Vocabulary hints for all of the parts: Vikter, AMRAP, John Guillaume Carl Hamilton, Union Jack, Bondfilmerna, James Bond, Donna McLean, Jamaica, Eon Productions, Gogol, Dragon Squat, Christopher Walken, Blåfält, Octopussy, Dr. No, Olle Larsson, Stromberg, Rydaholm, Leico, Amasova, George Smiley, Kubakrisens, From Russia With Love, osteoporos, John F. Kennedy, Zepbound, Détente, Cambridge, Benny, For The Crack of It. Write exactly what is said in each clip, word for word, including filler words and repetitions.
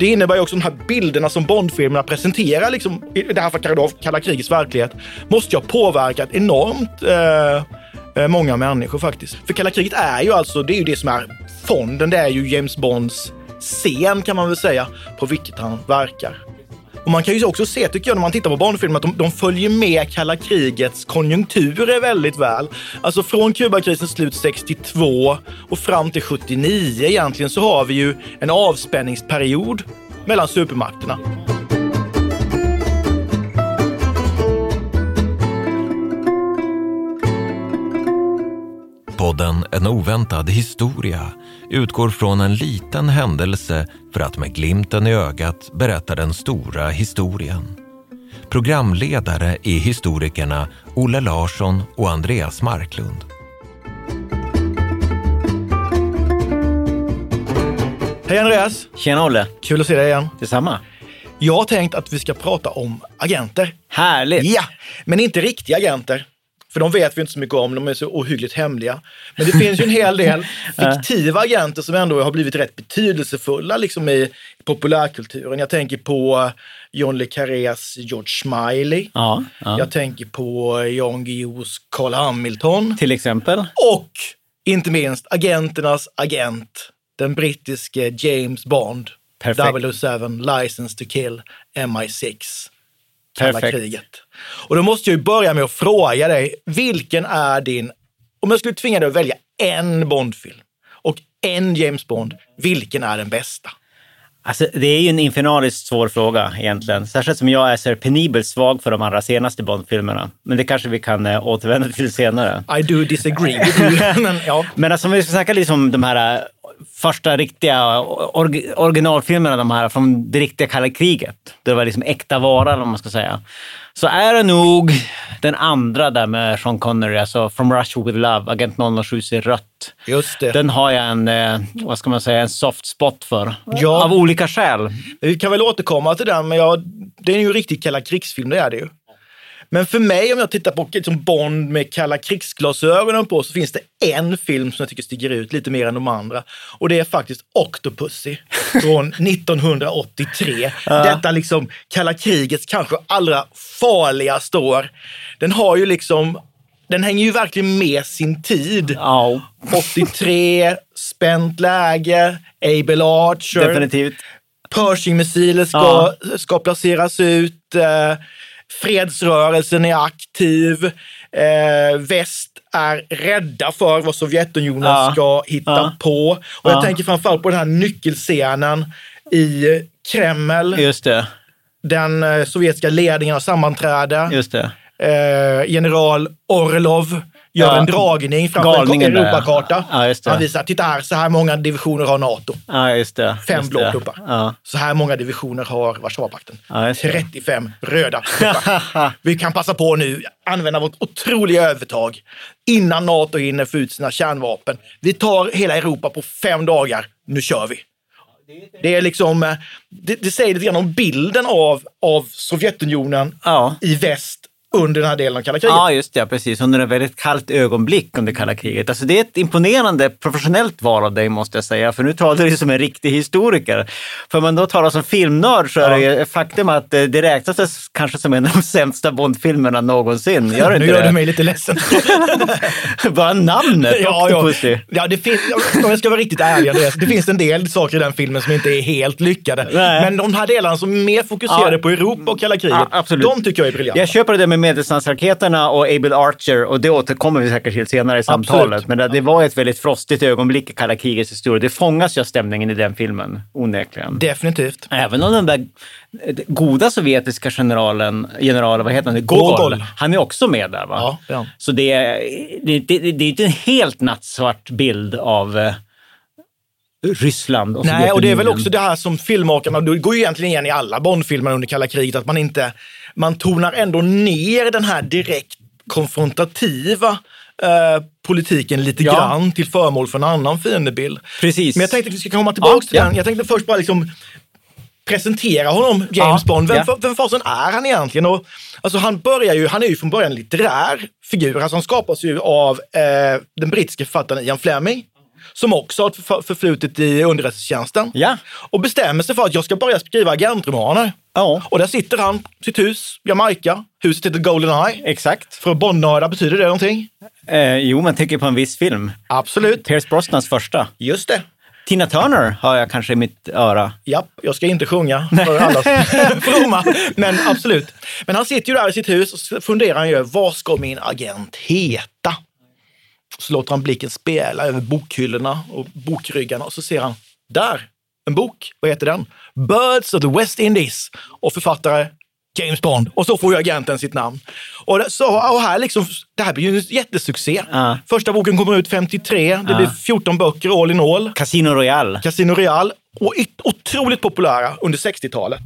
Det innebär ju också de här bilderna som Bondfilmerna presenterar, liksom, i det här fallet Kalla krigets verklighet, måste jag påverka enormt eh, många människor faktiskt. För Kalla kriget är ju alltså, det är ju det som är fonden, det är ju James Bonds scen kan man väl säga, på vilket han verkar. Och man kan ju också se, tycker jag, när man tittar på Bondfilmer att de, de följer med Kalla krigets konjunkturer väldigt väl. Alltså från Kubakrisens slut sextiotvå och fram till sjuttionio egentligen så har vi ju en avspänningsperiod mellan supermakterna. Podden En oväntad historia utgår från en liten händelse för att med glimten i ögat berätta den stora historien. Programledare är historikerna Olle Larsson och Andreas Marklund. Hej Andreas! Tjena Olle! Kul att se dig igen. Detsamma. Jag har tänkt att vi ska prata om agenter. Härligt! Ja, men inte riktiga agenter. För de vet vi inte så mycket om, de är så ohyggligt hemliga. Men det finns ju en hel del fiktiva agenter som ändå har blivit rätt betydelsefulla liksom i populärkulturen. Jag tänker på John Le Carrés George Smiley. Ja, ja. Jag tänker på John Guillaume Carl Hamilton. Till exempel. Och inte minst agenternas agent, den brittiske James Bond. Perfekt. double-oh seven, License to Kill, M I sex. Kalla kriget. Och då måste jag ju börja med att fråga dig, vilken är din, om jag skulle tvinga dig att välja en Bondfilm och en James Bond, vilken är den bästa? Alltså det är ju en infernaliskt svår fråga egentligen, särskilt som jag är så penibelt svag för de andra senaste Bondfilmerna. Men det kanske vi kan eh, återvända till senare. I do disagree with you. Men, ja. Men alltså om vi ska snacka lite om de här första riktiga or- originalfilmerna, de här från det riktiga kalla kriget. Det var liksom äkta varan om man ska säga. Så är det nog den andra där med Sean Connery, alltså From Russia With Love, Agent noll noll sju i rött. Just det. Den har jag en, vad ska man säga, en soft spot för. Ja. Av olika skäl. Vi kan väl återkomma till den, men jag, det är ju en riktigt kalla krigsfilm, det är det ju. Men för mig, om jag tittar på liksom Bond med kalla krigsglasögonen på, så finns det en film som jag tycker sticker ut lite mer än de andra. Och det är faktiskt Octopussy från nittonhundraåttiotre. Uh. Detta liksom kalla krigets kanske allra farligaste år. Den har ju liksom, den hänger ju verkligen med sin tid. Uh. åttiotre, spänt läge, Able Archer. Definitivt. Pershing-missiler ska, uh. ska placeras ut. Eh, Fredsrörelsen är aktiv, eh, väst är rädda för vad Sovjetunionen ja. ska hitta ja. på. Och ja. jag tänker framförallt på den här nyckelscenen i Kreml. Just det. Den eh, sovjetiska ledningen har sammanträde. Just det. Eh, general Orlov gör ja. en dragning framför en Europakarta. Ja, just det. Han visar, titta här, så här många divisioner har NATO. Ja, just det. Fem just blå tuppar. Ja. Så här många divisioner har Warszawapakten. Ja, trettiofem röda tuppar. Vi kan passa på nu, använda vårt otroliga övertag innan NATO hinner få ut sina kärnvapen. Vi tar hela Europa på fem dagar, nu kör vi. Det är liksom, det, det säger lite grann om bilden av, av Sovjetunionen ja. i väst under den här delen av kalla kriget. Ja, just det. Precis. Under ett väldigt kallt ögonblick under kalla kriget. Alltså det är ett imponerande professionellt val av dig måste jag säga. För nu talar du som en riktig historiker. För om man då talar som filmnörd så är det ja. faktum att det räknas kanske som en av de sämsta Bondfilmerna någonsin. Gör nu gör det? Du mig lite ledsen. Bara namnet. Ja, ja. ja det finns, om jag ska vara riktigt ärlig, det finns en del saker i den filmen som inte är helt lyckade. Nej. Men de här delarna som mer fokuserade ja. på Europa och kalla kriget, ja, de tycker jag är briljanta. Jag köper det med medeldistansraketerna och Able Archer, och det återkommer vi säkert till senare i samtalet. Absolut. Men det, det var ett väldigt frostigt ögonblick i Kalla krigets historia. Det fångas ju stämningen i den filmen, onekligen. Definitivt. Även om den där goda sovjetiska generalen, generalen vad heter han? Gogol. Gogol. Han är också med där, va? Ja, ja. Så det är inte det, det, det en helt nattsvart bild av Ryssland och Sovjetunionen. Nej, och det är väl också det här som filmmakarna, det går ju egentligen igen i alla Bondfilmer under kalla kriget, att man inte, man tonar ändå ner den här direkt konfrontativa eh, politiken lite ja. grann till förmål för en annan fiendebild. Precis. Men jag tänkte att vi ska komma tillbaka ja, till ja. den. Jag tänkte först bara liksom presentera honom, James ja, Bond. Vem, ja. vem fasen är han egentligen? Och, alltså, han, börjar ju, han är ju från början en litterär figur. Alltså, han skapas ju av eh, den brittiska författaren Ian Fleming, som också har förflutit i underrättelsetjänsten. Ja. Och bestämmer sig för att jag ska börja skriva agentromaner. Ja. Och där sitter han, sitt hus, Jamaica. Huset heter Goldeneye. Exakt. För Bondnörda, betyder det någonting? Eh, jo, man tänker på en viss film. Absolut. Pierce Brosnans första. Just det. Tina Turner har jag kanske i mitt öra. Ja, jag ska inte sjunga för alla fromma, men absolut. Men han sitter ju där i sitt hus och funderar han ju, vad ska min agent heta? Så låter han blicken spela över bokhyllorna och bokryggarna och så ser han, där, en bok. Vad heter den? Birds of the West Indies. Och författare James Bond. Och så får ju agenten sitt namn. Och, så, och här liksom, det här blir ju en jättesuccé. Uh. Första boken kommer ut femtiotre. Det uh. blir fjorton böcker all in all. Casino Royale. Casino Royale. Och otroligt populära under sextiotalet.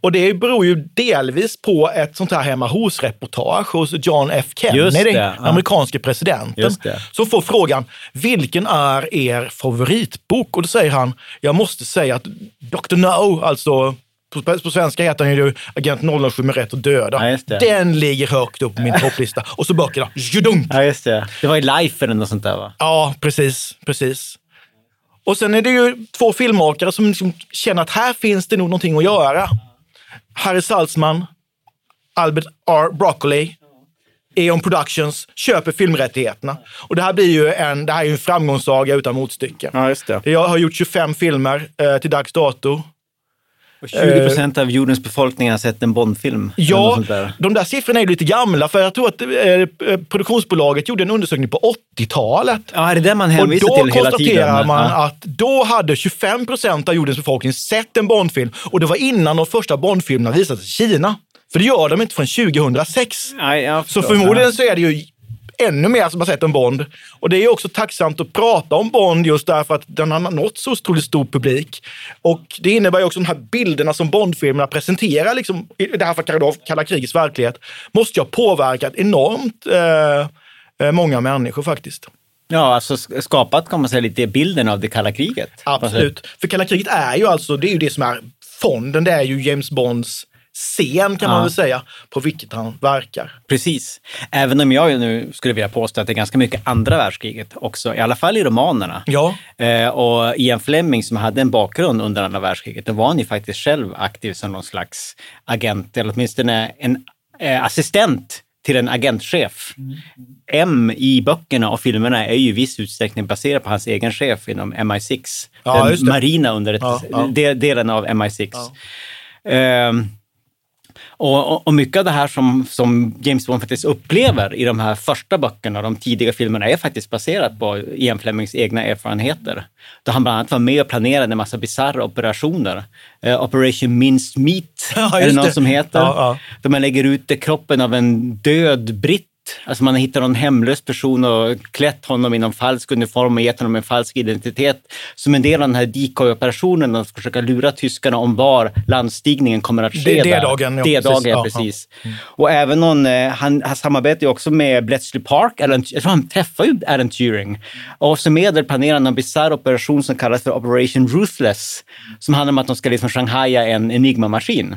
Och det beror ju delvis på ett sånt här hemma hos-reportage hos John F. Kennedy, den amerikanske presidenten, som får frågan, vilken är er favoritbok? Och då säger han, jag måste säga att doktor No, alltså på, på svenska heter han ju Agent noll noll sju med rätt att döda. Ja, den ligger högt upp på min topplista. Och så böckerna, judunk! Ja, just det. Det var i Life eller något sånt där, va? Ja, precis, precis. Och sen är det ju två filmmakare som liksom känner att här finns det nog någonting att göra. Harry Saltzman, Albert R. Broccoli, Eon Productions köper filmrättigheterna. Och det här blir ju en, det här är ju en framgångssaga utan motstycke. Ja, just det. Jag har gjort tjugofem filmer eh, till dags dato. Och tjugo procent av jordens befolkning har sett en Bondfilm. Ja, där. De där siffrorna är lite gamla, för jag tror att eh, produktionsbolaget gjorde en undersökning på åttiotalet. Ja, är det där man hänvisar till hela tiden? Och då konstaterar man ja. att då hade tjugofem procent av jordens befolkning sett en Bondfilm. Och det var innan de första Bondfilmerna visades i Kina. För det gör de inte från tjugohundrasex. Ja, så förmodligen så är det ju ännu mer som har sett en Bond. Och det är ju också tacksamt att prata om Bond just därför att den har nått så otroligt stor publik. Och det innebär ju också de här bilderna som Bondfilmerna presenterar, liksom, i det här fallet Kalla krigets verklighet, måste ju ha påverkat enormt eh, många människor faktiskt. Ja, alltså skapat kan man säga lite bilden av det kalla kriget. Absolut. För kalla kriget är ju alltså, det är ju det som är fonden, det är ju James Bonds scen kan man ja. väl säga, på vilket han verkar. Precis. Även om jag nu skulle vilja påstå att det är ganska mycket andra världskriget också, i alla fall i romanerna. Ja. Eh, och Ian Fleming som hade en bakgrund under andra världskriget, då var han ju faktiskt själv aktiv som någon slags agent, eller åtminstone en eh, assistent till en agentchef. Mm. M i böckerna och filmerna är ju i viss utsträckning baserad på hans egen chef inom M I sex. Ja, den marina under ett, ja, ja. De, delen av M I sex. Ja. Eh, Och, och mycket av det här som, som James Bond faktiskt upplever i de här första böckerna och de tidiga filmerna är faktiskt baserat på Ian Flemings egna erfarenheter. Då han bland annat var med och planerade en massa bizarra operationer. Eh, Operation Minced Meat, ja, är det någon det. som heter. Ja, ja. Där man lägger ut kroppen av en död britt. Alltså man hittar någon hemlös person och klätt honom i någon falsk uniform och gett honom en falsk identitet. Som en del av den här decoy-operationen, de ska försöka lura tyskarna om var landstigningen kommer att ske. Det är dagen. Det är dagen, precis. Ja, ja. Mm. Och även någon, han, han samarbetar ju också med Bletchley Park. Alan, jag tror han träffar ju Alan Turing. Och som medel planerar någon bizarr operation som kallas för Operation Ruthless. Som handlar om att de ska liksom shanghaja en Enigma-maskin.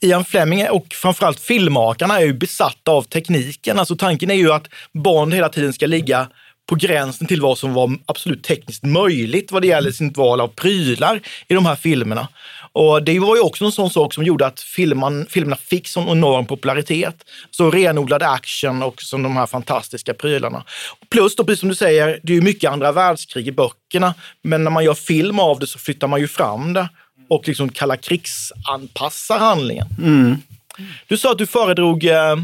Ian Fleming och framförallt filmmakarna är ju besatta av tekniken. Alltså tanken är ju att Bond hela tiden ska ligga på gränsen till vad som var absolut tekniskt möjligt vad det gäller sitt val av prylar i de här filmerna. Och det var ju också en sån sak som gjorde att filmen, filmerna fick sån enorm popularitet. Så renodlade action och som de här fantastiska prylarna. Plus då, precis som du säger, det är ju mycket andra världskrig i böckerna. Men när man gör film av det så flyttar man ju fram det. Och liksom kalla krigsanpassar handlingen. Mm. Du sa att du föredrog eh,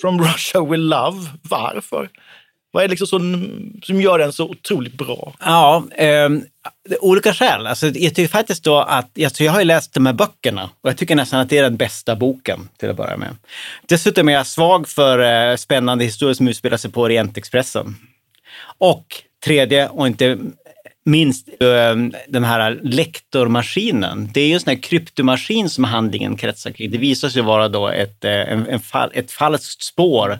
From Russia With Love. Varför? Vad är det liksom som, som gör den så otroligt bra? Ja, eh, olika skäl. Alltså, jag tycker faktiskt då att, alltså, jag har ju läst de här böckerna och jag tycker nästan att det är den bästa boken till att börja med. Dessutom är jag svag för eh, spännande historier som utspelar sig på Orientexpressen. Och tredje och inte... minst den här lektormaskinen. Det är ju en sån här kryptomaskin som handlingen kretsar kring. Det visar sig vara då ett, en, en fall, ett falskt spår.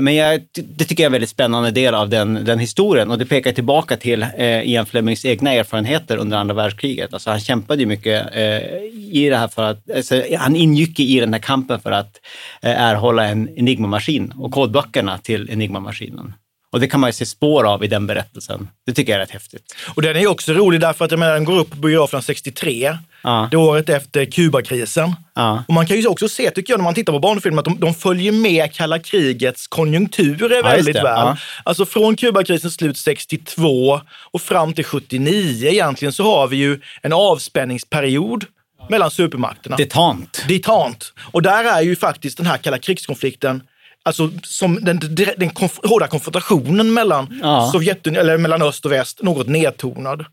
Men jag, det tycker jag är en väldigt spännande del av den, den historien. Och det pekar tillbaka till Ian Flemings egna erfarenheter under andra världskriget. Alltså han kämpade ju mycket i det här för att... Alltså han ingick i den här kampen för att erhålla en Enigma-maskin och kodböckerna till Enigma-maskinen. Och det kan man ju se spår av i den berättelsen. Det tycker jag är rätt häftigt. Och den är ju också rolig därför att jag menar, den går upp på biograferna sextiotre. Ja. Det året efter Kubakrisen. Ja. Och man kan ju också se, tycker jag, när man tittar på barnfilmer att de, de följer med kalla krigets konjunkturer väldigt ja, väl. Ja. Alltså från Kubakrisens slut sextiotvå och fram till sjuttionio egentligen så har vi ju en avspänningsperiod mellan supermakterna. Détente. Détente. Och där är ju faktiskt den här kalla krigskonflikten alltså som den, den konf- hårda konfrontationen mellan, ja. Sovjetun- eller mellan öst och väst något nedtonad.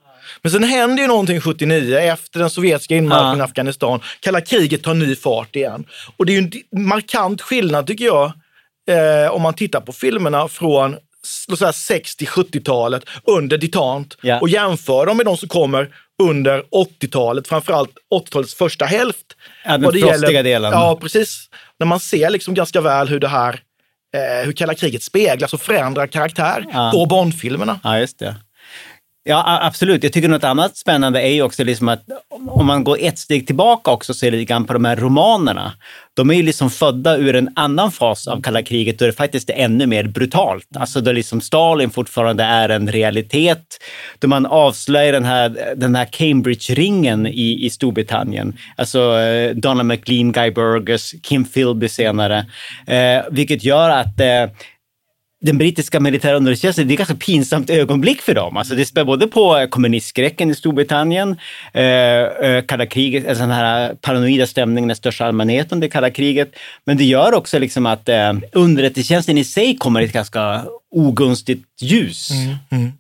Men sen händer ju någonting sjuttionio efter den sovjetiska inmarschen i ja. Afghanistan. Kalla kriget tar ny fart igen. Och det är ju en di- markant skillnad tycker jag eh, om man tittar på filmerna från sextio-sjuttiotalet under Détente ja. Och jämför dem med de som kommer under åttiotalet, framförallt åttiotalets första hälft. Ja, den frostiga delen. Ja, precis. När man ser liksom ganska väl hur det här, eh, hur kalla kriget speglas och förändrar karaktär ja. På Bondfilmerna. Ja, just det. Ja, absolut. Jag tycker något annat spännande är ju också liksom att om man går ett steg tillbaka också så är det lite grann på de här romanerna. De är ju liksom födda ur en annan fas av kalla kriget då det faktiskt är ännu mer brutalt. Alltså då liksom Stalin fortfarande är en realitet. Då man avslöjar den här, den här Cambridge-ringen i, i Storbritannien. Alltså Donna McLean, Guy Burgess, Kim Philby senare. Eh, vilket gör att... Eh, den brittiska militära underrättelsetjänsten, det är ganska pinsamt ögonblick för dem. Alltså det spär både på kommunistskräcken i Storbritannien, eh, kalla kriget, alltså den här paranoida stämningen i största allmänhet under kalla kriget. Men det gör också liksom att eh, underrättelsetjänsten i sig kommer i ett ganska ogunstigt ljus. Mm,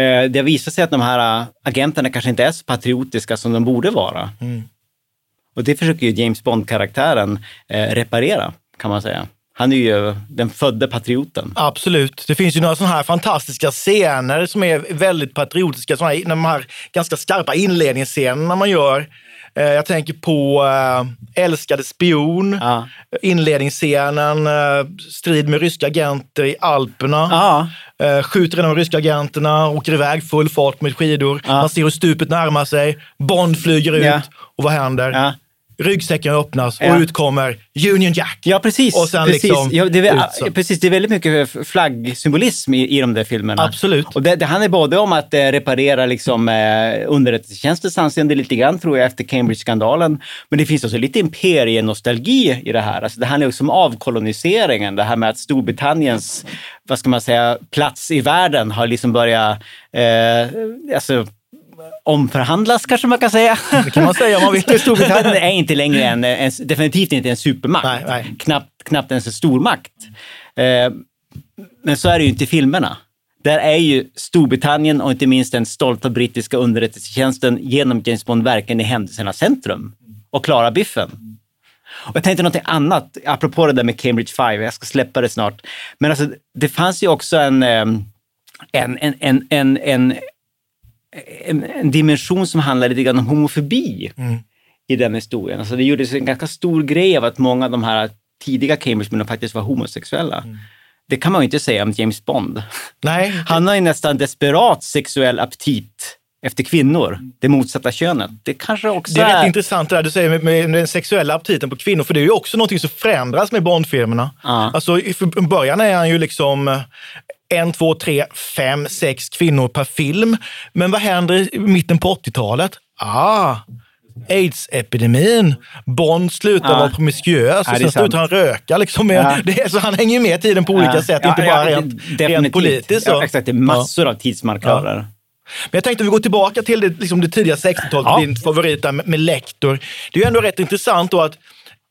mm. Eh, det visar sig att de här agenterna kanske inte är så patriotiska som de borde vara. Mm. Och det försöker ju James Bond-karaktären eh, reparera, kan man säga. Han är ju den födda patrioten. Absolut. Det finns ju några sådana här fantastiska scener som är väldigt patriotiska. Såna här, de här ganska skarpa inledningsscenerna man gör. Eh, jag tänker på eh, Älskade spion, ja. Inledningsscenen, eh, strid med ryska agenter i Alperna. Ja. Eh, skjuter en av de ryska agenterna, åker iväg full fart med skidor. Ja. Man ser hur stupet närmar sig, Bond flyger ut ja. Och vad händer? Ja. ryggsäcken öppnas och ja. utkommer Union Jack. Ja, precis. Och sen precis. Liksom, ja, det, är, precis, det är väldigt mycket flaggsymbolism i, i de där filmerna. Absolut. Och det, det handlar både om att eh, reparera liksom, eh, underrättelsetjänstens anseende lite grann, tror jag, efter Cambridge-skandalen. Men det finns också lite imperienostalgi i det här. Alltså, det handlar också om avkoloniseringen. Det här med att Storbritanniens, vad ska man säga, plats i världen har liksom börjat... Eh, alltså, omförhandlas kanske man kan säga. Det kan man säga om man vill. Storbritannien är inte längre en, en, definitivt inte en supermakt. Nej, nej. Knappt, knappt ens en stormakt. Eh, men så är det ju inte i filmerna. Där är ju Storbritannien och inte minst den stolta brittiska underrättelsetjänsten genom James Bond verkligen i händelsernas centrum och klara biffen. Och jag tänkte något annat, apropå det där med Cambridge Five, jag ska släppa det snart. Men alltså, det fanns ju också en en, en, en, en, en En, en dimension som handlar lite grann om homofobi mm. i den historien. Alltså det gjordes en ganska stor grej av att många av de här tidiga Cambridge-männen faktiskt var homosexuella. Mm. Det kan man ju inte säga om James Bond. Nej. Han har ju nästan desperat sexuell aptit efter kvinnor, det motsatta könet. Det kanske också det är... Det är rätt intressant det där du säger med, med den sexuella aptiten på kvinnor, för det är ju också någonting som förändras med Bondfilmerna. Ah. Alltså i början är han ju liksom... en, två, tre, fem, sex kvinnor per film. Men vad händer i mitten på åttiotalet? Ah, AIDS-epidemin. Bond slutar ah. vara promiskuös och sen slutar han röka. Liksom med, ja. det, så han hänger ju med tiden på olika ja. sätt, ja, inte bara ja, rent, rent politiskt. Ja, exakt, det är massor ja. av tidsmarkörer. Ja. Men jag tänkte att vi går tillbaka till det, liksom det tidiga sextiotalet, ja. din favorit där med, med Lecter. Det är ju ändå rätt intressant då att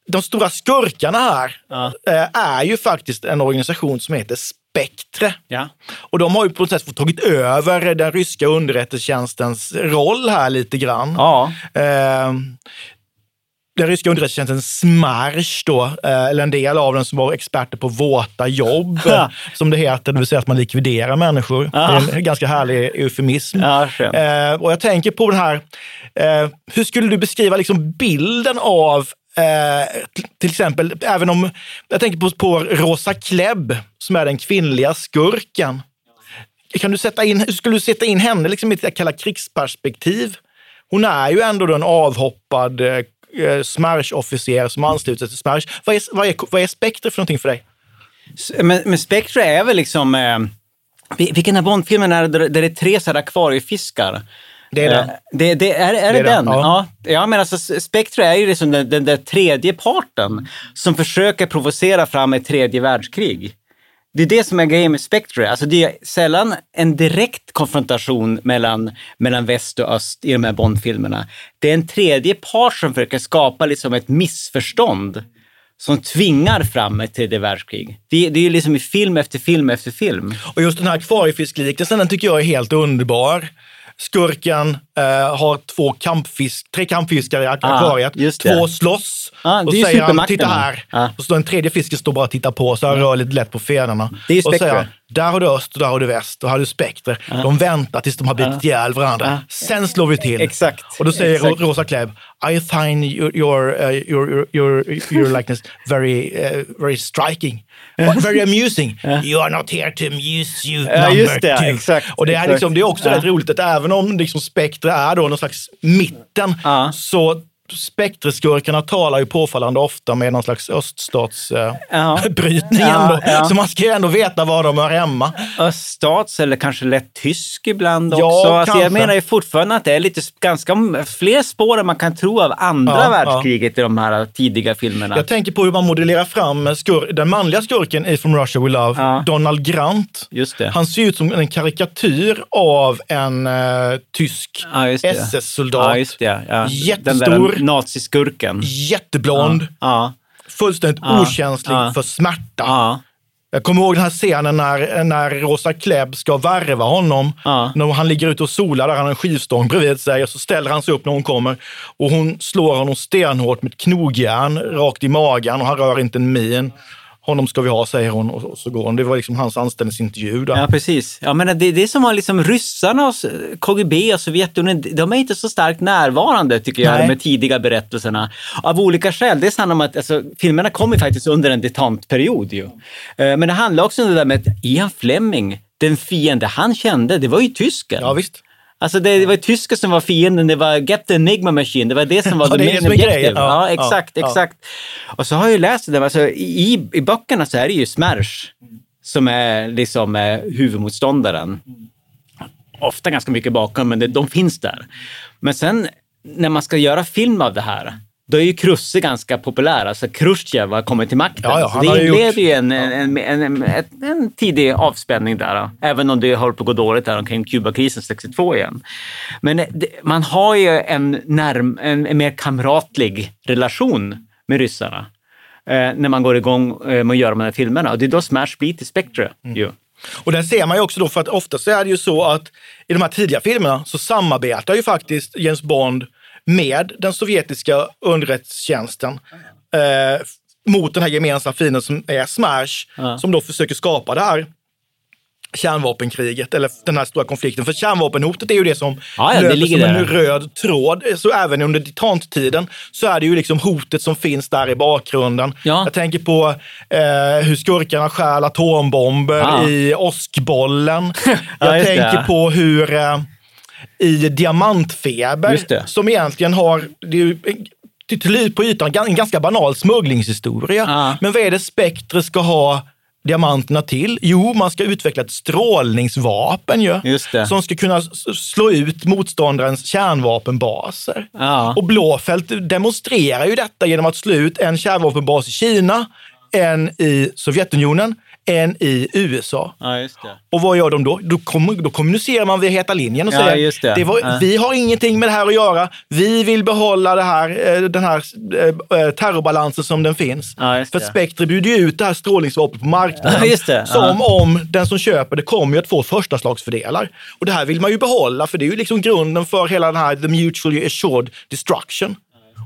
de stora skurkarna här ja. är ju faktiskt en organisation som heter Spectre. Ja. Och de har ju på något sätt fått tagit över den ryska underrättelsetjänstens roll här lite grann. Ja. Eh, den ryska underrättelsetjänsten SMERSH då, eh, eller en del av den som var experter på våta jobb, eh, som det heter, det vill säga att man likviderar människor. Ja. Det är en ganska härlig eufemism. Ja, eh, och jag tänker på den här, eh, hur skulle du beskriva liksom bilden av Eh, till exempel, även om jag tänker på, på Rosa Klebb som är den kvinnliga skurken, kan du sätta in, skulle du sätta in henne liksom i ett kalla krigsperspektiv? Hon är ju ändå då en avhoppad eh, SMERSH-officer som ansluter till SMERSH. Vad är, vad är, vad är Spectre för någonting för dig? Men, men Spectre är väl liksom eh, vilken av Bondfilmen är där, där det är tre sådana akvariefiskar. Det är den. Det, det, är, är det, det är den? den. Ja. Ja, men alltså Spectre är ju liksom den, den där tredje parten som försöker provocera fram ett tredje världskrig. Det är det som är grejen med Spectre. Alltså det är sällan en direkt konfrontation mellan, mellan väst och öst i de här Bondfilmerna. Det är en tredje part som försöker skapa liksom ett missförstånd som tvingar fram ett tredje världskrig. Det, det är ju liksom i film efter film efter film. Och just den här akvariefiskliknelsen, den tycker jag är helt underbar. Skurken eh, har två kampfisk, tre kampfiskar i akvariet, ah, två slåss ah, och säger han, titta här. Ah. Och så den tredje fisken står bara och tittar på, så han rör lite lätt på fenorna. Det är ju och säger, där har du öst och där har du väst och här har du Spectre. Ah. De väntar tills de har bitit ah. ihjäl varandra. Ah. Sen slår vi till. Exakt. Och då säger Exakt. Rosa Klebb, I find your, your, uh, your, your, your likeness very, uh, very striking. Very amusing. Yeah. You are not here to amuse you, number ja, just det, two. Exakt, och det är, liksom, det är också ja. rätt roligt att även om liksom Spectre är då någon slags mitten ja. så Spectre-skurkarna talar ju påfallande ofta med någon slags öststatsbrytning eh, ja. ja, ja. Så man ska ju ändå veta var de är hemma. Öststats eller kanske lätt tysk ibland också. Ja, alltså, jag menar ju fortfarande att det är lite ganska fler spår än man kan tro av andra ja, världskriget ja. i de här tidiga filmerna. Jag tänker på hur man modellerar fram skur- den manliga skurken i From Russia With Love, ja. Donald Grant. Just det. Han ser ut som en karikatyr av en eh, tysk ja, S S-soldat. Ja, just det. Ja. Jättestor. Naziskurken. Jätteblond. Ja, ja. Fullständigt ja, okänslig ja. för smärta. Ja. Jag kommer ihåg den här scenen när, när Rosa Klebb ska värva honom. Ja. När han ligger ute och solar där, han har en skivstång bredvid sig. Och så ställer han sig upp när hon kommer. Och hon slår honom stenhårt med ett knogjärn rakt i magen. Och han rör inte en min. Honom ska vi ha, säger hon, och så går hon. Det var liksom hans anställningsintervju där. Ja, precis. Ja, men det, det som var liksom ryssarna och K G B och Sovjetunionen, de är inte så starkt närvarande, tycker jag, Nej. med tidiga berättelserna. Av olika skäl. Det är sant om att alltså, filmerna kommer faktiskt under en detente-period ju. Men det handlar också om det där med Ian Fleming, den fiende han kände, det var ju tysken. Ja, visst. Alltså det, det var tyskar som var fienden, det var Get the Enigma Machine, det var det som var ja, the main objective. Ja, ja, exakt, ja. exakt. Och så har jag ju läst det, alltså i, i böckerna så är det ju SMERSH som är liksom eh, huvudmotståndaren. Ofta ganska mycket bakom, men det, de finns där. Men sen när man ska göra film av det här, då är ju Krusse ganska populär. Alltså Khrushchev har kommit till makten. Ja, ja, han har det blev gjort... ju en, en, en, en, en tidig avspänning där. Då. Även om det håller på att gå dåligt där omkring Kubakrisen sextiotvå igen. Men det, man har ju en, närm, en, en mer kamratlig relation med ryssarna. Eh, när man går igång med att göra de här filmerna. Och det är då SMERSH blir till Spectre mm. ju. Och där ser man ju också då, för att ofta så är det ju så att i de här tidiga filmerna så samarbetar ju faktiskt James Bond med den sovjetiska underrättelsetjänsten eh, mot den här gemensamma fienden som är SMERSH, ja. Som då försöker skapa det här kärnvapenkriget eller den här stora konflikten. För kärnvapenhotet är ju det som ja, ja, löper det ligger som där. En röd tråd. Så även under Détente-tiden så är det ju liksom hotet som finns där i bakgrunden. Ja. Jag tänker på eh, hur skurkarna stjäl atombomber ja. I åskbollen. Jag ja, tänker det. På hur... Eh, i Diamantfeber som egentligen har det är ju, till på ytan en ganska banal smugglingshistoria. Ah. Men vad är det Spectre ska ha diamanterna till? Jo, man ska utveckla ett strålningsvapen ju, just det. Som ska kunna slå ut motståndarens kärnvapenbaser. Ah. Och Blåfält demonstrerar ju detta genom att slå ut en kärnvapenbas i Kina, en i Sovjetunionen, än i U S A. Ja, just det. Och vad gör de då? Då, kom, då kommunicerar man via heta linjen och ja, säger just det. Det var, ja. Vi har ingenting med det här att göra. Vi vill behålla det här, den här terrorbalansen som den finns. Ja, för Spectre bjuder ju ut det här strålningsvapnet på marknaden. Ja, just det. Som ja. Om den som köper det kommer ju att få första slagsfördelar. Och det här vill man ju behålla, för det är ju liksom grunden för hela den här The Mutually Assured Destruction.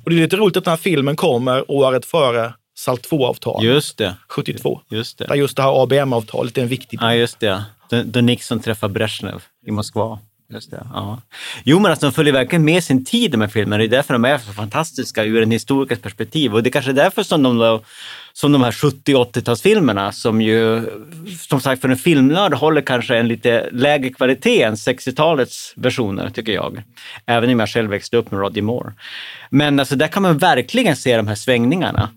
Och det är lite roligt att den här filmen kommer året före Salt två-avtalet. Just det. sjuttiotvå. Just det. Där just det här A B M-avtalet är en viktig del. Ja, just det. Då Nixon träffar Brezhnev i Moskva. Just det, ja. Jo, men alltså de följer verkligen med sin tid de här filmerna. Det är därför de är så fantastiska ur en historiskt perspektiv. Och det är kanske därför som de, som de här sjuttio- och åttiotalsfilmerna som ju, som sagt för en filmnörd håller kanske en lite lägre kvalitet än sextiotalets versioner, tycker jag. Även om jag själv växte upp med Roger Moore. Men alltså där kan man verkligen se de här svängningarna.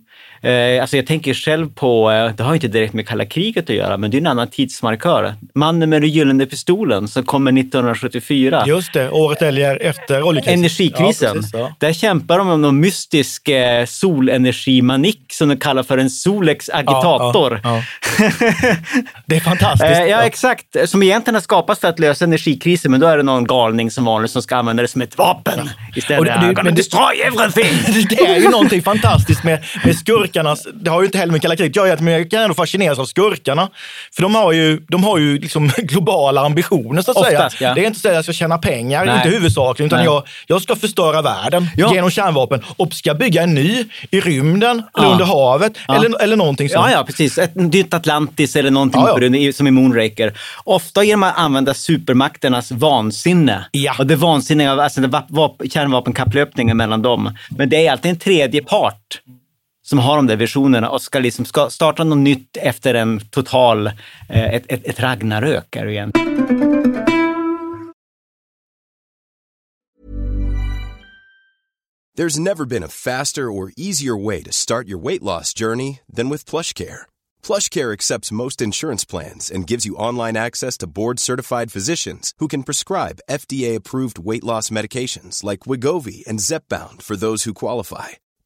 Alltså jag tänker själv på, det har ju inte direkt med Kalla kriget att göra, men det är en annan tidsmarkör. Mannen med den gyllene pistolen som kommer nittonhundrasjuttiofyra. Just det, året eller efter oljekrisen. Energikrisen. Ja, precis, ja. Där kämpar de om någon mystisk eh, solenergimanik som de kallar för en Solex agitator. Ja, ja, ja. Det är fantastiskt. ja, ja, exakt. Som egentligen har skapats för att lösa energikrisen, men då är det någon galning som vanligt som ska använda det som ett vapen. Istället för att men destroy everything. Det är ju någonting fantastiskt med, med skurk. Det har ju inte heller med Kalla kriget. Jag, jag kan ändå fascineras av skurkarna. För de har ju, de har ju liksom globala ambitioner så att oftast, säga. Ja. Det är inte så att jag ska tjäna pengar, nej. Inte huvudsakligen. Utan jag, jag ska förstöra världen ja. Genom kärnvapen. Och ska bygga en ny i rymden ja. Eller under havet. Ja. Eller, eller någonting sånt. Ja, ja, precis. Ett nytt Atlantis eller någonting ja, ja. Som i Moonraker. Ofta genom att använda supermakternas vansinne. Ja. Och det vansinne av alltså, kärnvapenkapplöpningen mellan dem. Men det är alltid en tredje part som har de där visionerna och ska, liksom, ska starta något nytt efter en total, eh, ett, ett, ett Ragnarök är det igen. There's never been a faster or easier way to start your weight loss journey than with PlushCare. PlushCare accepts most insurance plans and gives you online access to board-certified physicians who can prescribe F D A-approved weight loss medications like Wegovy and Zepbound for those who qualify.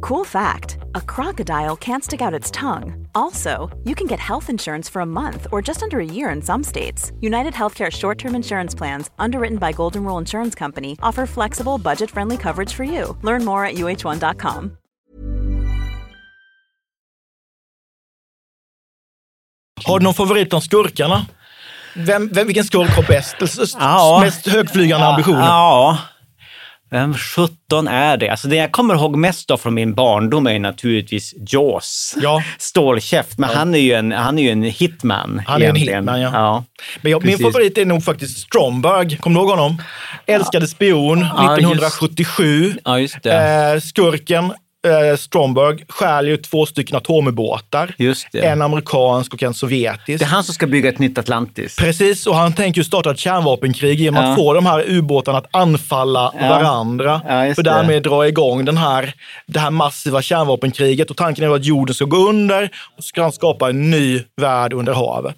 Cool fact, a crocodile can't stick out its tongue. Also, you can get health insurance for a month or just under a year in some states. United Healthcare short-term insurance plans, underwritten by Golden Rule Insurance Company, offer flexible, budget-friendly coverage for you. Learn more at u h one dot com. Har du någon favorit om skurkarna? Vem, vem, vilken skurk har bäst? Ja. Mest högflygande ambitioner? Ja. Vem sjutton är det? Alltså det jag kommer ihåg mest av från min barndom är naturligtvis Jaws. Ja. Stålkäft. Men ja. han, är ju en, han är ju en hitman. Han är egentligen. en hitman, ja. ja. Men jag, min favorit är nog faktiskt Stromberg. Kommer du ihåg honom? Älskade spion, ja, nittonhundrasjuttiosju. Just, ja, just det. Eh, skurken. Stromberg skär ju två stycken atomubåtar. Just det. En amerikansk och en sovjetisk. Det är han som ska bygga ett nytt Atlantis. Precis, och han tänker ju starta ett kärnvapenkrig genom ja. att få de här ubåtarna att anfalla ja. varandra. Ja, just för därmed det. dra igång den här, det här massiva kärnvapenkriget. Och tanken är att jorden ska gå under och ska skapa en ny värld under havet.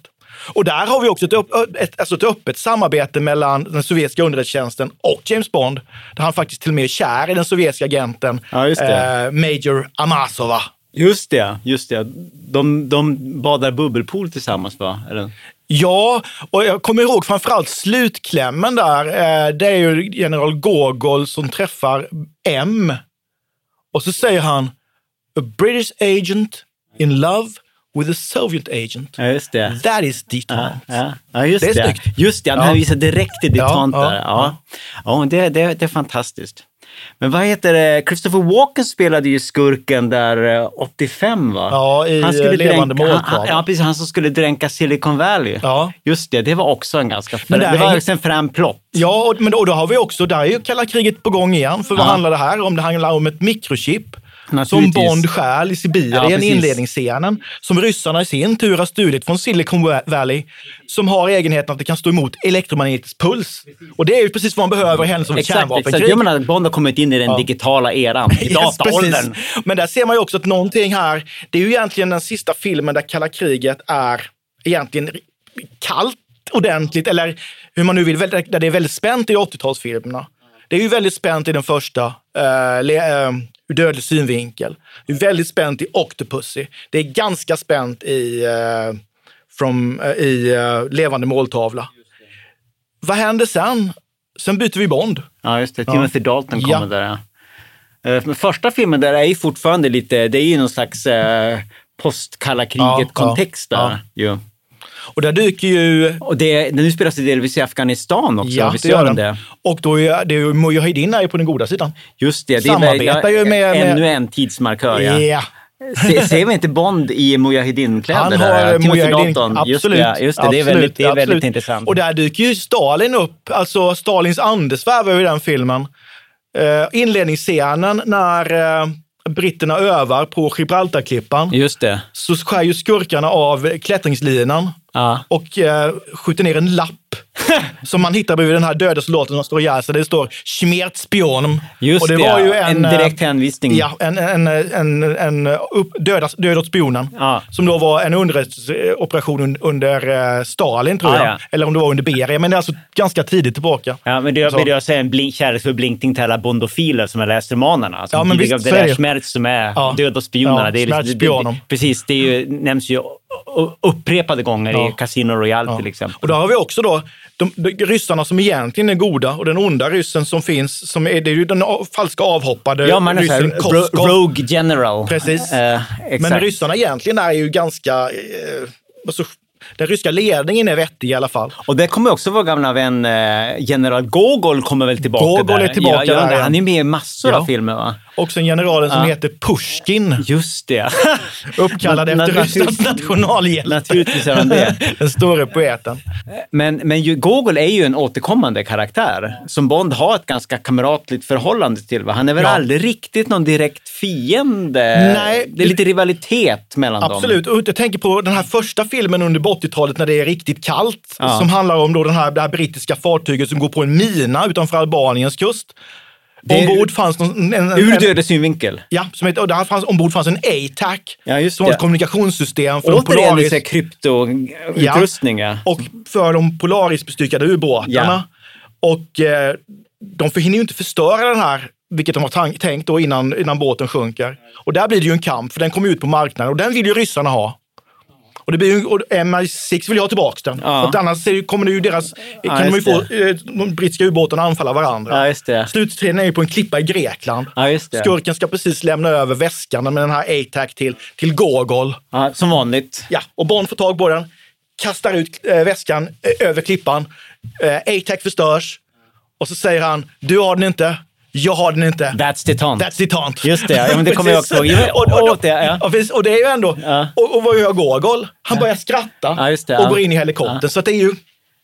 Och där har vi också ett, upp, ett, alltså ett öppet samarbete mellan den sovjetiska underrättelsetjänsten och James Bond. Där han faktiskt till och med är kär i den sovjetiska agenten, ja, eh, Major Amasova. Just det, just det. De, de badar bubbelpool tillsammans, va? Eller? Ja, och jag kommer ihåg framförallt slutklämmen där. Eh, det är ju general Gogol som träffar M. Och så säger han, a British agent in love with a Soviet agent. Ja, just det. That is Détente. Ja, ja, just det. Är det. Just det, han ja. visar direkt i Détente. Ja, ja, ja. ja. ja det, det, det är fantastiskt. Men vad heter det? Christopher Walken spelade ju skurken där åttiofem, va? Ja, i han skulle Levande dränka, han, ja, precis. Han som skulle dränka Silicon Valley. Ja. Just det, det var också en ganska... Frä, det var också en framplott. Ja, och, men då, då har vi också... Där är ju Kalla kriget på gång igen. För ja. vad handlar det här om? Det handlar om ett mikrochip. Som Bond stjäl i Sibirien i ja, inledningsscenen. Som ryssarna i sin tur har stulit från Silicon Valley. Som har egenheten att det kan stå emot elektromagnetisk puls. Och det är ju precis vad man behöver i händelse av ett kärnvapenkrig. Exakt. Jag menar att Bond har kommit in i den ja. digitala eran. I yes, dataåldern. Precis. Men där ser man ju också att någonting här... Det är ju egentligen den sista filmen där Kalla kriget är egentligen kallt ordentligt. Eller hur man nu vill. Där det är väldigt spänt i åttiotalsfilmerna. Det är ju väldigt spänt i den första... Uh, le, uh, ur dödlig synvinkel. Det är väldigt spänt i Octopussy. Det är ganska spänt i, uh, from, uh, i uh, Levande måltavla. Vad händer sen? Sen byter vi Bond. Ja, just det. Ja. Timothy Dalton kommer ja. där. Ja. Men första filmen där är ju fortfarande lite... Det är ju någon slags uh, postkalla kriget-kontext ja, ja, där. Ja. Ja. Och där dyker ju... Och det, nu spelas det delvis i Afghanistan också. Ja, det gör den. Det. Och då är det ju Mujahedin är ju på den goda sidan. Just det. Samarbetar det är, ju med... med... Ännu en tidsmarkör, ja. Yeah. Se, ser vi inte Bond i Mujahedin-kläder? Han har Mujahedin, absolut. Just det, just det, absolut, det är väldigt, det är väldigt intressant. Och där dyker ju Stalin upp. Alltså Stalins andesvärv över den filmen. Uh, inledningsscenen när... Uh, britterna övar på Gibraltarklippan. Just det. Så skär ju skurkarna av klättringslinan ah. och eh, skjuter ner en lapp som man hittar bredvid den här döda soldaten som står ihjäl sig. Det står "smert spion". Just och det. Var ju en, en direkt hänvisning. Ja, en, en, en, en, en upp, döda, död åt spionen. Ah. Som då var en underrättelseoperation under Stalin, tror ah, jag. Ja. Eller om det var under Beria, men det är alltså ganska tidigt tillbaka. Ja, men det är alltså en blink, kärleksförblinkning till alla bondofiler som har läst romanerna. Alltså, ja, men visst, av det där smert som är ja. död åt spionerna. Ja, det är liksom, det, det, precis, det är ju, nämns ju upprepade gånger ja. i Casino Royale ja. till exempel. Och då har vi också då De, de, ryssarna som egentligen är goda och den onda ryssen som finns, som är, det är ju den av, falska avhoppade ja, man är ryssen Koskov. Rogue General. Precis. Uh, Men ryssarna egentligen är ju ganska... Uh, alltså, den ryska ledningen är vettig i alla fall. Och det kommer också vår gamla vän uh, general Gogol kommer väl tillbaka Gogol är tillbaka där. Ja, där. Han är med i massor ja. av filmer, va? Och sen generalen som ja. heter Pushkin. Just det. Uppkallad efter Rysslands nationalhjälte. Naturligtvis är han det. Den store poeten. Men, men Gogol är ju en återkommande karaktär som Bond har ett ganska kamratligt förhållande till. Va? Han är väl ja. aldrig riktigt någon direkt fiende? Nej. Det är lite rivalitet mellan absolut. dem. Absolut. Jag tänker på den här första filmen under åttiotalet när det är riktigt kallt. Ja. Som handlar om då den här, det här brittiska fartyget som går på en mina utanför Albaniens kust. Det, ombord fanns någon, en, en, ur dödlig synvinkel. Ja, som ett, och där fanns, ombord fanns en A TAC, ja, som ett kommunikationssystem för och de Polaris. Återigen kryptoutrustning. Ja, och för de Polaris bestyrkade ubåtarna. Ja. Och eh, de hinner ju inte förstöra den här, vilket de har tänkt då innan, innan båten sjunker. Och där blir det ju en kamp, för den kommer ut på marknaden och den vill ju ryssarna ha. Och, det blir ju, och M I sex vill ha tillbaka den. Ja. För annars kommer det ju deras, ja, kan de ju få eh, de brittiska ubåtarna anfalla varandra. Ja, slutstriden är ju på en klippa i Grekland. Ja, skurken ska precis lämna över väskan med den här A TAC till, till Gogol. Ja, som vanligt. Ja, och Bond får tag på den, kastar ut eh, väskan eh, över klippan. Eh, A TAC förstörs. Och så säger han, du har den inte. Jag har den inte. That's Détente. That's Détente. Just det, ja, men det kommer jag också ihåg. Och, och, och, det, ja. och det är ju ändå... Ja. Och, och vad gör Gogol? Han ja. börjar skratta ja, just det, ja. och går in i helikoptern. Ja. Så det är ju...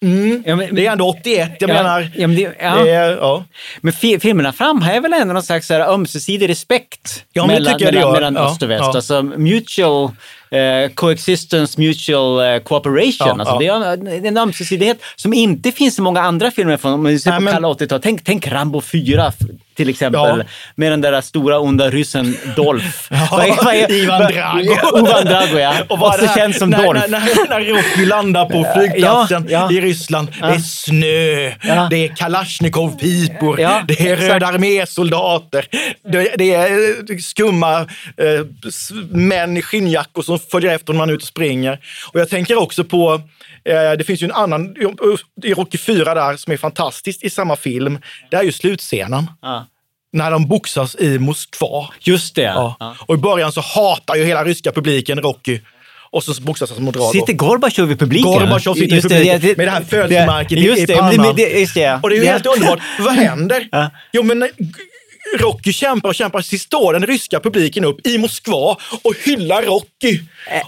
Mm, ja, men, det är ändå åttioett, jag ja, menar... Ja, men, det, ja. Det är, ja. men fi- filmerna framhäver väl ändå någon slags ömsesidig respekt ja, mellan, mellan, mellan, mellan ja, öst och väst. Ja. Alltså mutual... Eh, coexistence, mutual eh, cooperation. Ja, alltså, ja. Det är en, en ömsesidighet som inte finns i många andra filmer från, om man ser på men... Kalla åttiotalet. Tänk, tänk Rambo fyra f- till exempel, ja. med den där stora onda ryssen Dolph. ja, vad är, vad är, Ivan Drago. Ivan Drago, ja. Och vad så känns som när, Dolph. När, när, när Rocky landar på flygplatsen ja, ja. i Ryssland, ja. det är snö, ja. det är Kalashnikov-pipor, ja, det är röda armésoldater, det, det är skumma eh, män i skinnjackor som följer efter när man är ute och springer. Och jag tänker också på, eh, det finns ju en annan, i Rocky fyra där, som är fantastiskt i samma film, det är ju slutscenen. Ah. När de boxas i Moskva. Just det. Ja. Ah. Och i början så hatar ju hela ryska publiken Rocky. Och så boxas han mot Drago. Sitter Gorbachev i publiken? Gorbachev sitter just i publiken det, det, med det här födelsemärket det, i, i pannan. Det, just det. Och det är ju det. Helt underbart. Vad händer? Ah. Jo, men... Rocky kämpar och kämpar. Sist står den ryska publiken upp i Moskva och hyllar Rocky.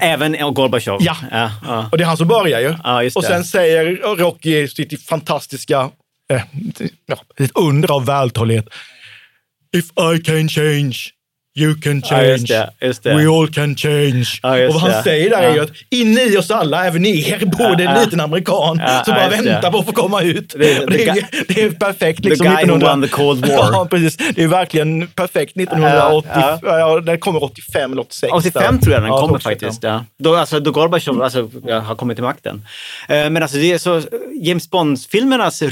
Även Gorbachev. Ja, ja, ja. Och det är han som börjar ju. Ja, just det. Och sen säger Rocky sitt fantastiska eh, ja, ett under av vältalighet. If I can change, you can change. Ja, just det, just det. We all can change. Ja, just och vad han säger där ja. är ju att inne i oss alla, även er, både ja, en liten amerikan ja, som bara väntar det. på att få komma ut. Det, det, det, är, det är perfekt. Liksom, the guy nittonhundra... who won the Cold War. Ja, precis. Det är verkligen perfekt. nittonhundraåttiofem, ja, ja. Ja, den kommer åttiofem eller åttiosex. åttiofem tror jag den ja, kommer faktiskt. Ja. Då, alltså, då Gorbachev alltså, ja, har kommit till makten. Uh, men alltså, det är så, James Bond-filmernas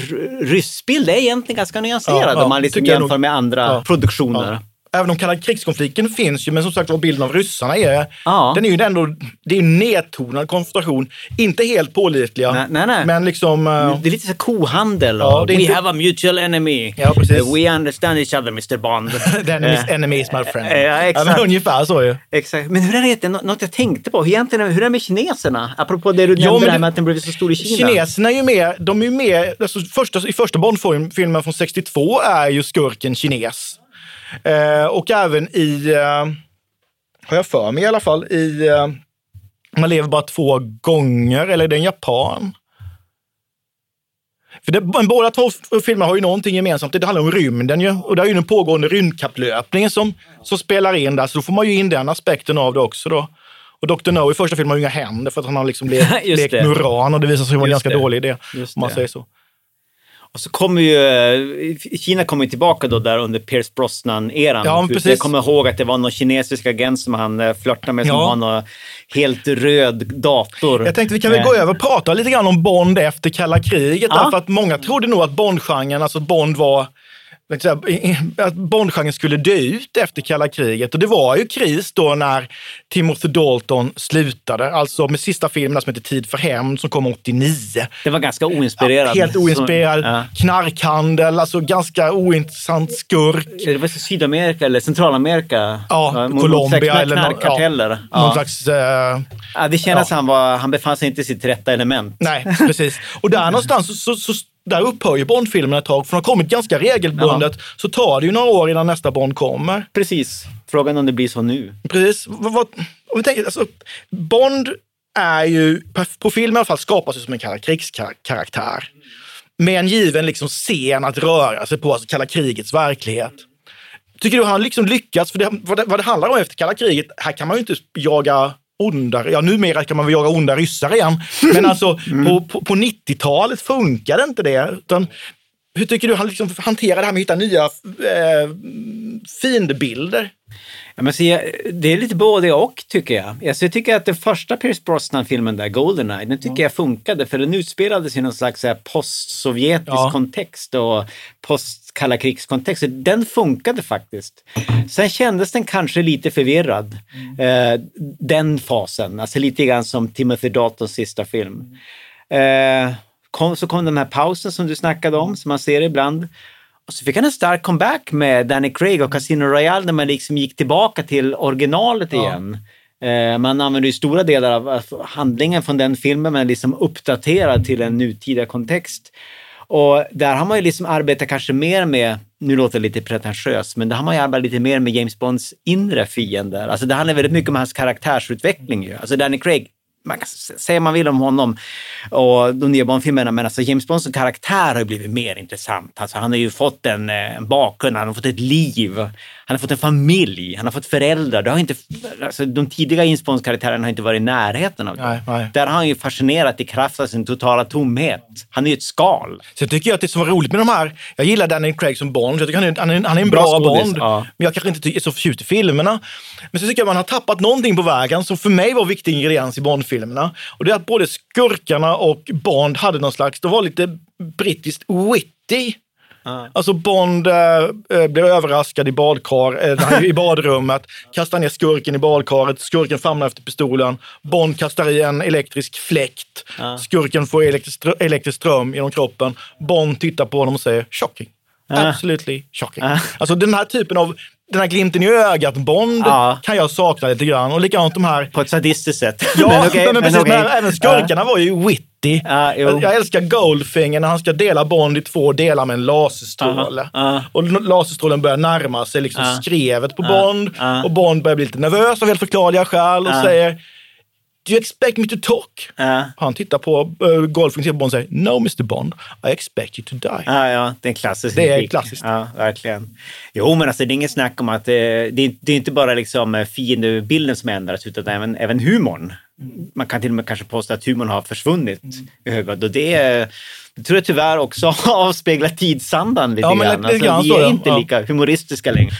ryssbild är egentligen ganska nyanserad ja, ja, om man liksom jämför nog... med andra ja. produktioner. Ja. Även om kalla krigskonflikten finns ju, men som sagt vad bilden av ryssarna är, ja. den är ju ändå, det är ju nedtonad konfrontation, inte helt pålitliga, nej, nej, nej. men liksom... Uh... Det är lite så kohandel. Ja, We inte... have a mutual enemy. Ja, precis. We understand each other, mister Bond. Then his enemy is my friend. Ja, exakt. Ja, men ungefär så ju. Exakt. Men hur är det, Nå- något jag tänkte på, egentligen, hur är det med kineserna? Apropå det du nämnde det... med att den blev så stor i Kina. Kineserna är ju mer, de är ju mer, alltså, första, i första Bond-filmen från sextiotvå är ju skurken kines. Eh, och även i, eh, har jag för mig i alla fall, i eh, Man lever bara två gånger, eller är det en japan? För det, båda två filmer har ju någonting gemensamt, det handlar om rymden ju, och det är ju den pågående rymdkapplöpningen som, som spelar in där, så då får man ju in den aspekten av det också då. Och doktor No i första filmen har ju inga händer för att han har liksom le- lekt med uran, och det visar sig vara en ganska det. dålig idé, Just om man det. säger så. Och så kommer ju, Kina kommer tillbaka då där under Pierce Brosnan-eran. Ja, precis. Jag kommer ihåg att det var någon kinesisk agent som han flörtade med som ja. var någon helt röd dator. Jag tänkte vi kan väl gå över och prata lite grann om Bond efter kalla kriget. Ja. Därför att många trodde nog att Bond-genren, alltså Bond var... att Bondgenren skulle dö ut efter kalla kriget, och det var ju kris då när Timothy Dalton slutade, alltså med sista filmen som heter Tid för hämnd som kom åttionio. Det var ganska oinspirerad. Helt oinspirerad, som, ja. knarkhandel, alltså ganska ointressant skurk. Det var så Sydamerika eller Centralamerika. Ja, mot, Colombia eller knarkkarteller. Ja, ja. Någon slags, uh, ja, det kändes ja. han var, han befann sig inte i sitt rätta element. Nej, precis. Och där någonstans så, så där upphör ju Bond-filmerna ett tag, för de har kommit ganska regelbundet, ja. så tar det ju några år innan nästa Bond kommer. Precis. Frågan om det blir så nu. Precis. Vad, vad, om vi tänker, alltså, Bond är ju, på film i alla fall, skapas ju som en kalla krigskaraktär. Med en given liksom scen att röra sig på, alltså kalla krigets verklighet. Tycker du han liksom lyckats, för det, vad, det, vad det handlar om efter kalla kriget, här kan man ju inte jaga... ondare. Ja, numera kan man väl göra onda ryssar igen. Men alltså, mm. på, på, på nittiotalet funkade inte det. Utan Hur tycker du han liksom hanterar det här med att hitta nya eh, fiendbilder? Ja, men så, det är lite både och, tycker jag. Alltså, jag tycker att den första Pierce Brosnan-filmen där, Goldeneye, den tycker jag funkade, för den utspelades i någon slags så här, postsovjetisk ja. kontext och postkalla krigskontext. Den funkade faktiskt. Sen kändes den kanske lite förvirrad, mm. eh, den fasen. Alltså lite grann som Timothy Daltons sista film. Eh, kom, så kom den här pausen som du snackade om, som man ser ibland. Och så fick han en stark comeback med Danny Craig och Casino Royale, när man liksom gick tillbaka till originalet igen. Ja. Eh, man använde ju stora delar av handlingen från den filmen, men liksom uppdaterad till en nutida kontext. Och där har man ju liksom arbetat kanske mer med, nu låter det lite pretentiöst, men där har man ju arbetat lite mer med James Bonds inre fiender. Alltså det handlar väldigt mycket om hans karaktärsutveckling ju. Alltså Danny Craig, man kan säga man vill om honom och de nya Bondfilmerna, men alltså James Bonds karaktär har ju blivit mer intressant. Alltså han har ju fått en, en bakgrund, han har fått ett liv, han har fått en familj, han har fått föräldrar. Det har inte, alltså de tidiga James Bonds karaktärerna har inte varit i närheten av det. Nej, nej. Där har han ju fascinerat i kraft av sin totala tomhet. Han är ju ett skal. Så jag tycker att det som var roligt med de här, jag gillar Daniel Craig som Bond, jag tycker han är, han är, han är en bra, bra Bond, ja. Men jag kanske inte är så förtjust i filmerna. Men så tycker jag man har tappat någonting på vägen som för mig var viktig ingrediens i Bond filmerna. Och det är att både skurkarna och Bond hade någon slags, det var lite brittiskt witty. Ah. Alltså Bond eh, blev överraskad i badkar, eh, där, i badrummet, kastar ner skurken i badkaret, skurken famlar efter pistolen, Bond kastar i en elektrisk fläkt, ah. skurken får elektrisk, elektrisk ström genom kroppen, Bond tittar på honom och säger shocking. Ah. Absolutely shocking. Ah. Alltså den här typen av, den här glimten i ögat Bond ja. kan jag sakna lite grann. Och likadant de här... På ett sadistiskt sätt. Ja, men, okay, men, men precis. Okay. Men även skurkarna ja. var ju witty. Ja, jag älskar Goldfinger när han ska dela Bond i två delar med en laserstråle. Ja. Och laserstrålen börjar närma sig liksom ja. skrevet på ja. Bond. Ja. Och Bond börjar bli lite nervös av helt förklarliga skäl och ja. säger... Do you expect me to talk? Uh. Han tittar på uh, Goldfinger och Bond säger no mister Bond, I expect you to die. Ja, ja, det är en klassisk. Det är klassiskt. Ja, verkligen. Jo, men alltså, det är inget snack om att eh, det, är, det är inte bara liksom fiendebilden som ändras, utan även, även humorn. Man kan till och med kanske påstå att humorn har försvunnit mm. i höggrad. Och det är, jag tror jag tyvärr också avspeglar tidsandan lite ja, grann. Men lite grann alltså, vi är så, inte ja. lika humoristiska längre.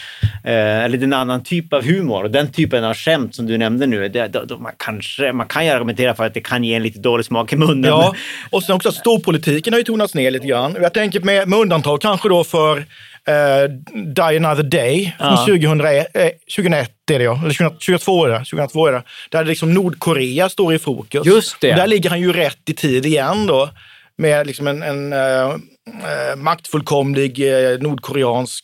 Eh, eller en annan typ av humor. Och den typen av skämt som du nämnde nu, det, då, då man, kanske, man kan ju argumentera för att det kan ge en lite dålig smak i munnen. Ja, och sen också att storpolitiken har ju tonats ner lite grann. Jag tänker med, med undantag kanske då för... Uh, Die Another Day från ja. tjugohundraett är det, ja. Eller tjugohundratvå är det, tjugohundratvå är det. Där liksom Nordkorea står i fokus. Just det. Och där ligger han ju rätt i tid igen då, med liksom en, en uh, uh, maktfullkomlig uh, nordkoreansk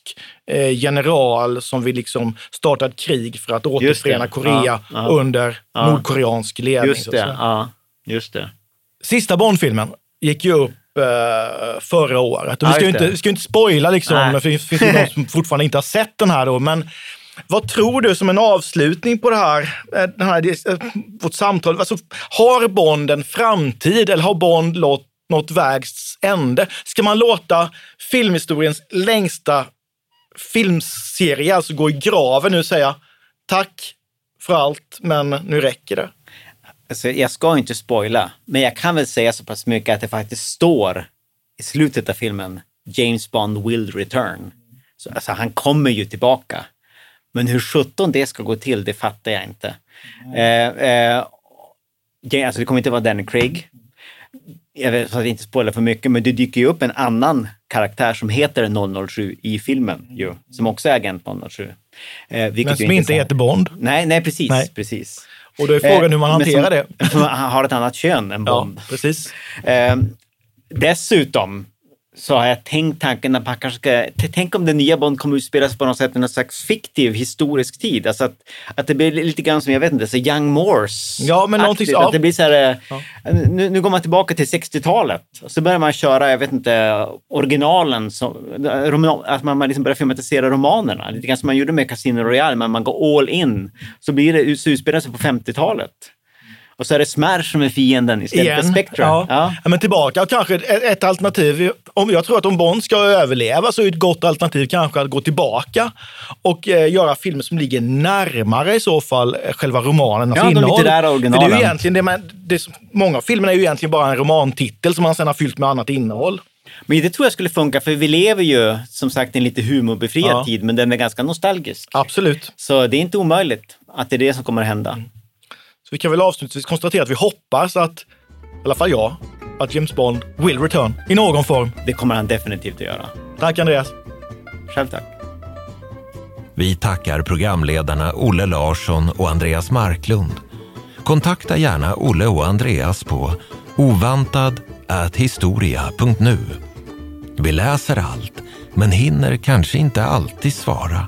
uh, general som vill liksom starta ett krig för att återförena Korea ja. Ja. under ja. nordkoreansk ledning. Just det. Ja. Just det. Sista Bondfilmen gick ju upp förra året. Och vi ska ju inte, vi ska ju inte spoila liksom, nej. För det finns ju de som fortfarande inte har sett den här då, men vad tror du som en avslutning på det här, den här vårt samtal, alltså, har Bond en framtid eller har Bond låt, något vägs ände? Ska man låta filmhistoriens längsta filmserie alltså gå i graven nu och säga tack för allt, men nu räcker det? Alltså, jag ska inte spoila, men jag kan väl säga så pass mycket att det faktiskt står i slutet av filmen James Bond will return. Så, alltså, han kommer ju tillbaka. Men hur sjutton det ska gå till, det fattar jag inte. Mm. Eh, eh, alltså, det kommer inte vara Danny Craig. Jag vet att jag inte spoilar för mycket, men det dyker ju upp en annan karaktär som heter noll noll sju i filmen, ju, som också är agent noll noll sju. Eh, men som inte heter Bond. Nej, nej, precis, nej. precis. Och då är frågan eh, hur man hanterar som, det. Han har ett annat kön än Bond. Ja, precis. Eh, dessutom så har jag tänkt tanken att man kanske ska... Tänk om den nya Bond kommer utspelas på något sätt i någon slags fiktiv historisk tid. Alltså att, att det blir lite grann som, jag vet inte, så Young Morse. Ja, men någonting så. Att det blir så här, ja. nu, nu går man tillbaka till sextiotalet. Och så börjar man köra, jag vet inte, originalen. Som, roman, att man, man liksom börjar filmatisera romanerna. Lite grann som man gjorde med Casino Royale, men man går all in. Så blir det utspelas på femtiotalet. Och så är det SMERSH som är fienden istället för Spectre. Ja. Ja. Ja, men tillbaka. Och kanske ett, ett alternativ, om jag tror att om Bond ska överleva så är ett gott alternativ kanske att gå tillbaka och eh, göra filmer som ligger närmare i så fall själva romanen. Ja, de litterära originalen. För det är ju egentligen, det man, det är, många av filmerna är ju egentligen bara en romantitel som man sedan har fyllt med annat innehåll. Men det tror jag skulle funka, för vi lever ju som sagt i en lite humorbefriad ja. tid, men den är ganska nostalgisk. Absolut. Så det är inte omöjligt att det är det som kommer att hända. Mm. Så vi kan väl avslutningsvis konstatera att vi hoppas att, i alla fall jag, att James Bond will return i någon form. Det kommer han definitivt att göra. Tack Andreas. Själv tack. Vi tackar programledarna Olle Larsson och Andreas Marklund. Kontakta gärna Olle och Andreas på ovantad at historia punkt nu. Vi läser allt, men hinner kanske inte alltid svara.